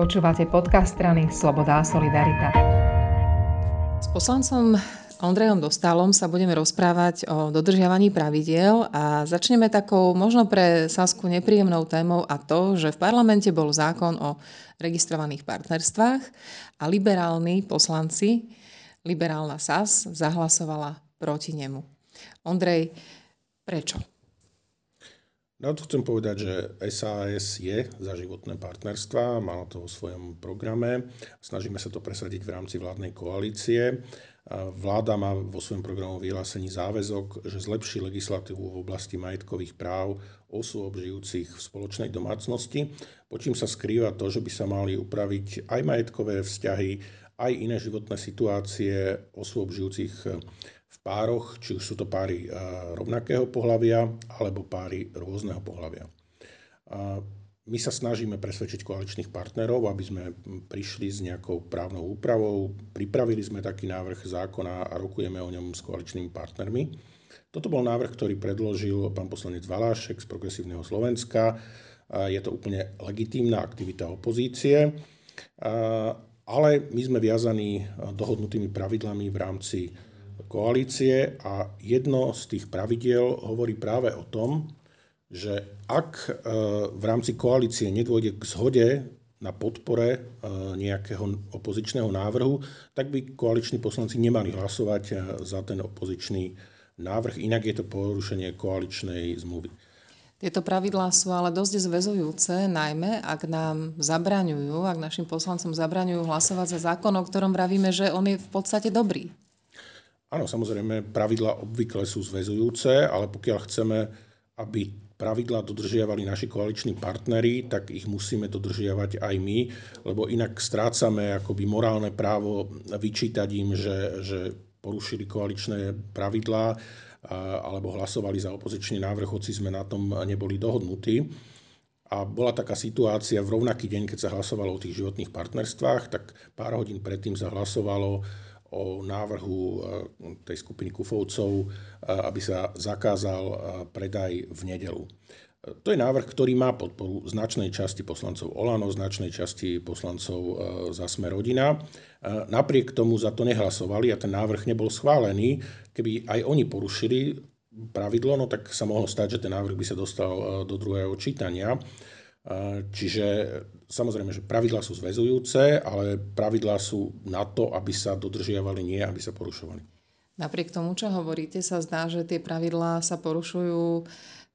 Počúvate podcast strany Sloboda a Solidarita. S poslancom Ondrejom Dostálom sa budeme rozprávať o dodržiavaní pravidiel a začneme takou možno pre Sasku nepríjemnou témou, a to, že v parlamente bol zákon o registrovaných partnerstvách a liberálni poslanci, liberálna SAS, zahlasovala proti nemu. Ondrej, prečo? Na to chcem povedať, že SAS je za životné partnerstvá, má to vo svojom programe. Snažíme sa to presadiť v rámci vládnej koalície. Vláda má vo svojom programovom vyhlásení záväzok, že zlepší legislatívu v oblasti majetkových práv osôb žijúcich v spoločnej domácnosti, po čím sa skrýva to, že by sa mali upraviť aj majetkové vzťahy, aj iné životné situácie osôb žijúcich v pároch, či už sú to páry rovnakého pohlavia alebo páry rôzneho pohlavia. My sa snažíme presvedčiť koaličných partnerov, aby sme prišli s nejakou právnou úpravou. Pripravili sme taký návrh zákona a rokujeme o ňom s koaličnými partnermi. Toto bol návrh, ktorý predložil pán poslanec Valášek z Progresívneho Slovenska. Je to úplne legitímna aktivita opozície, ale my sme viazaní dohodnutými pravidlami v rámci koalície a jedno z tých pravidiel hovorí práve o tom, že ak v rámci koalície nedôjde k zhode na podpore nejakého opozičného návrhu, tak by koaliční poslanci nemali hlasovať za ten opozičný návrh, inak je to porušenie koaličnej zmluvy. Tieto pravidlá sú ale dosť zväzujúce, najmä ak nám zabraňujú, ak našim poslancom zabraňujú hlasovať za zákon, o ktorom vravíme, že on je v podstate dobrý. Áno, samozrejme, pravidlá obvykle sú zväzujúce, ale pokiaľ chceme, aby pravidlá dodržiavali naši koaliční partneri, tak ich musíme dodržiavať aj my, lebo inak strácame akoby morálne právo vyčítať im, že porušili koaličné pravidlá alebo hlasovali za opozičný návrh, hoci sme na tom neboli dohodnutí. A bola taká situácia v rovnaký deň, keď sa hlasovalo o tých životných partnerstvách, tak pár hodín predtým sa hlasovalo o návrhu tej skupiny Kufovcov, aby sa zakázal predaj v nedeľu. To je návrh, ktorý má podporu značnej časti poslancov Olano, značnej časti poslancov za Sme rodina. Napriek tomu za to nehlasovali a ten návrh nebol schválený. Keby aj oni porušili pravidlo, no tak sa mohlo stať, že ten návrh by sa dostal do druhého čítania. Čiže samozrejme, že pravidlá sú zväzujúce, ale pravidlá sú na to, aby sa dodržiavali, nie aby sa porušovali. Napriek tomu, čo hovoríte, sa zdá, že tie pravidlá sa porušujú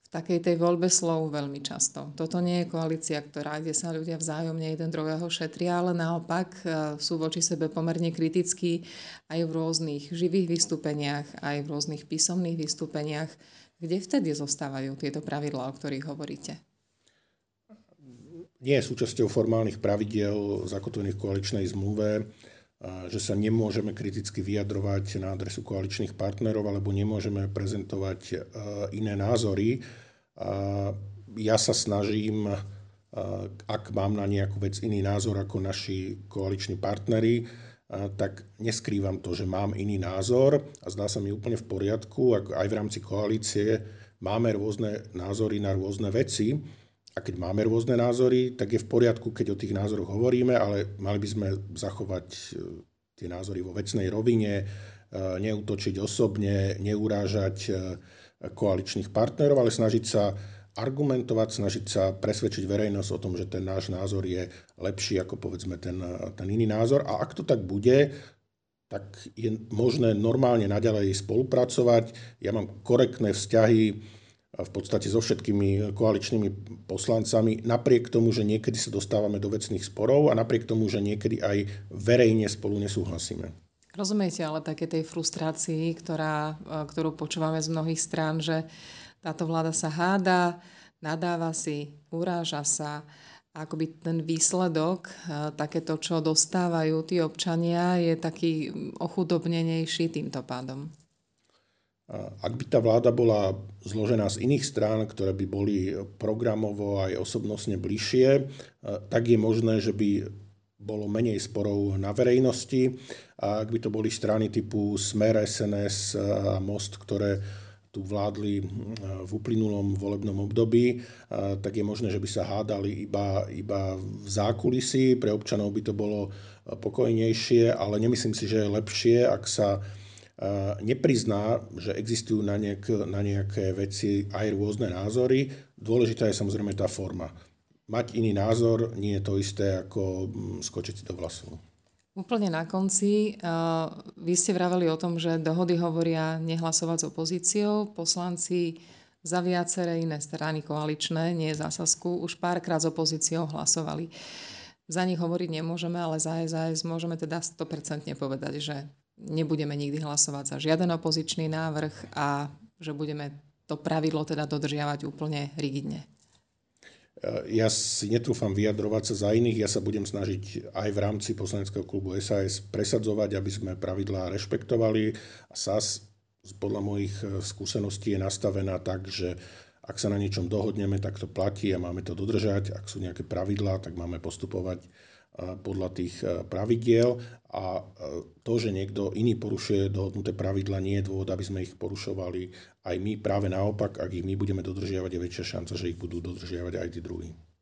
v takej tej voľbe slov veľmi často. Toto nie je koalícia, kde sa ľudia vzájomne jeden druhého šetria, ale naopak sú voči sebe pomerne kritickí aj v rôznych živých vystúpeniach, aj v rôznych písomných vystúpeniach. Kde vtedy zostávajú tieto pravidlá, o ktorých hovoríte? Nie je súčasťou formálnych pravidiel zakotvených v koaličnej zmluve, že sa nemôžeme kriticky vyjadrovať na adresu koaličných partnerov alebo nemôžeme prezentovať iné názory. Ja sa snažím, ak mám na nejakú vec iný názor ako naši koaliční partneri, tak neskrývam to, že mám iný názor a zdá sa mi úplne v poriadku, aj v rámci koalície máme rôzne názory na rôzne veci. A keď máme rôzne názory, tak je v poriadku, keď o tých názoroch hovoríme, ale mali by sme zachovať tie názory vo vecnej rovine, neútočiť osobne, neurážať koaličných partnerov, ale snažiť sa argumentovať, snažiť sa presvedčiť verejnosť o tom, že ten náš názor je lepší ako povedzme ten iný názor. A ak to tak bude, tak je možné normálne naďalej spolupracovať. Ja mám korektné vzťahy v podstate so všetkými koaličnými poslancami, napriek tomu, že niekedy sa dostávame do vecných sporov a napriek tomu, že niekedy aj verejne spolu nesúhlasíme. Rozumiete ale také tej frustrácii, ktorú počúvame z mnohých strán, že táto vláda sa hádá, nadáva si, uráža sa. Akoby ten výsledok, takéto, čo dostávajú tí občania, je taký ochudobnenejší týmto pádom. Ak by tá vláda bola zložená z iných strán, ktoré by boli programovo aj osobnostne bližšie, tak je možné, že by bolo menej sporov na verejnosti. A ak by to boli strany typu Smer, SNS a Most, ktoré tu vládli v uplynulom volebnom období, tak je možné, že by sa hádali iba v zákulisí. Pre občanov by to bolo pokojnejšie, ale nemyslím si, že je lepšie, ak sa neprizná, že existujú na nejaké veci aj rôzne názory. Dôležitá je samozrejme tá forma. Mať iný názor nie je to isté, ako skočiť si do vlasov. Úplne na konci, vy ste vraveli o tom, že dohody hovoria nehlasovať s opozíciou, poslanci za viaceré iné strany koaličné, nie za Sasku, už párkrát s opozíciou hlasovali. Za nich hovoriť nemôžeme, ale za SAS môžeme teda 100% povedať, že nebudeme nikdy hlasovať za žiaden opozičný návrh a že budeme to pravidlo teda dodržiavať úplne rigidne. Ja si netrúfam vyjadrovať sa za iných, ja sa budem snažiť aj v rámci poslaneckého klubu SAS presadzovať, aby sme pravidlá rešpektovali. SAS podľa mojich skúseností je nastavená tak, že ak sa na niečom dohodneme, tak to platí a máme to dodržať. Ak sú nejaké pravidlá, tak máme postupovať podľa tých pravidiel a to, že niekto iný porušuje dohodnuté pravidla, nie je dôvod, aby sme ich porušovali aj my. Práve naopak, ak ich my budeme dodržiavať, je väčšia šanca, že ich budú dodržiavať aj tí druhí.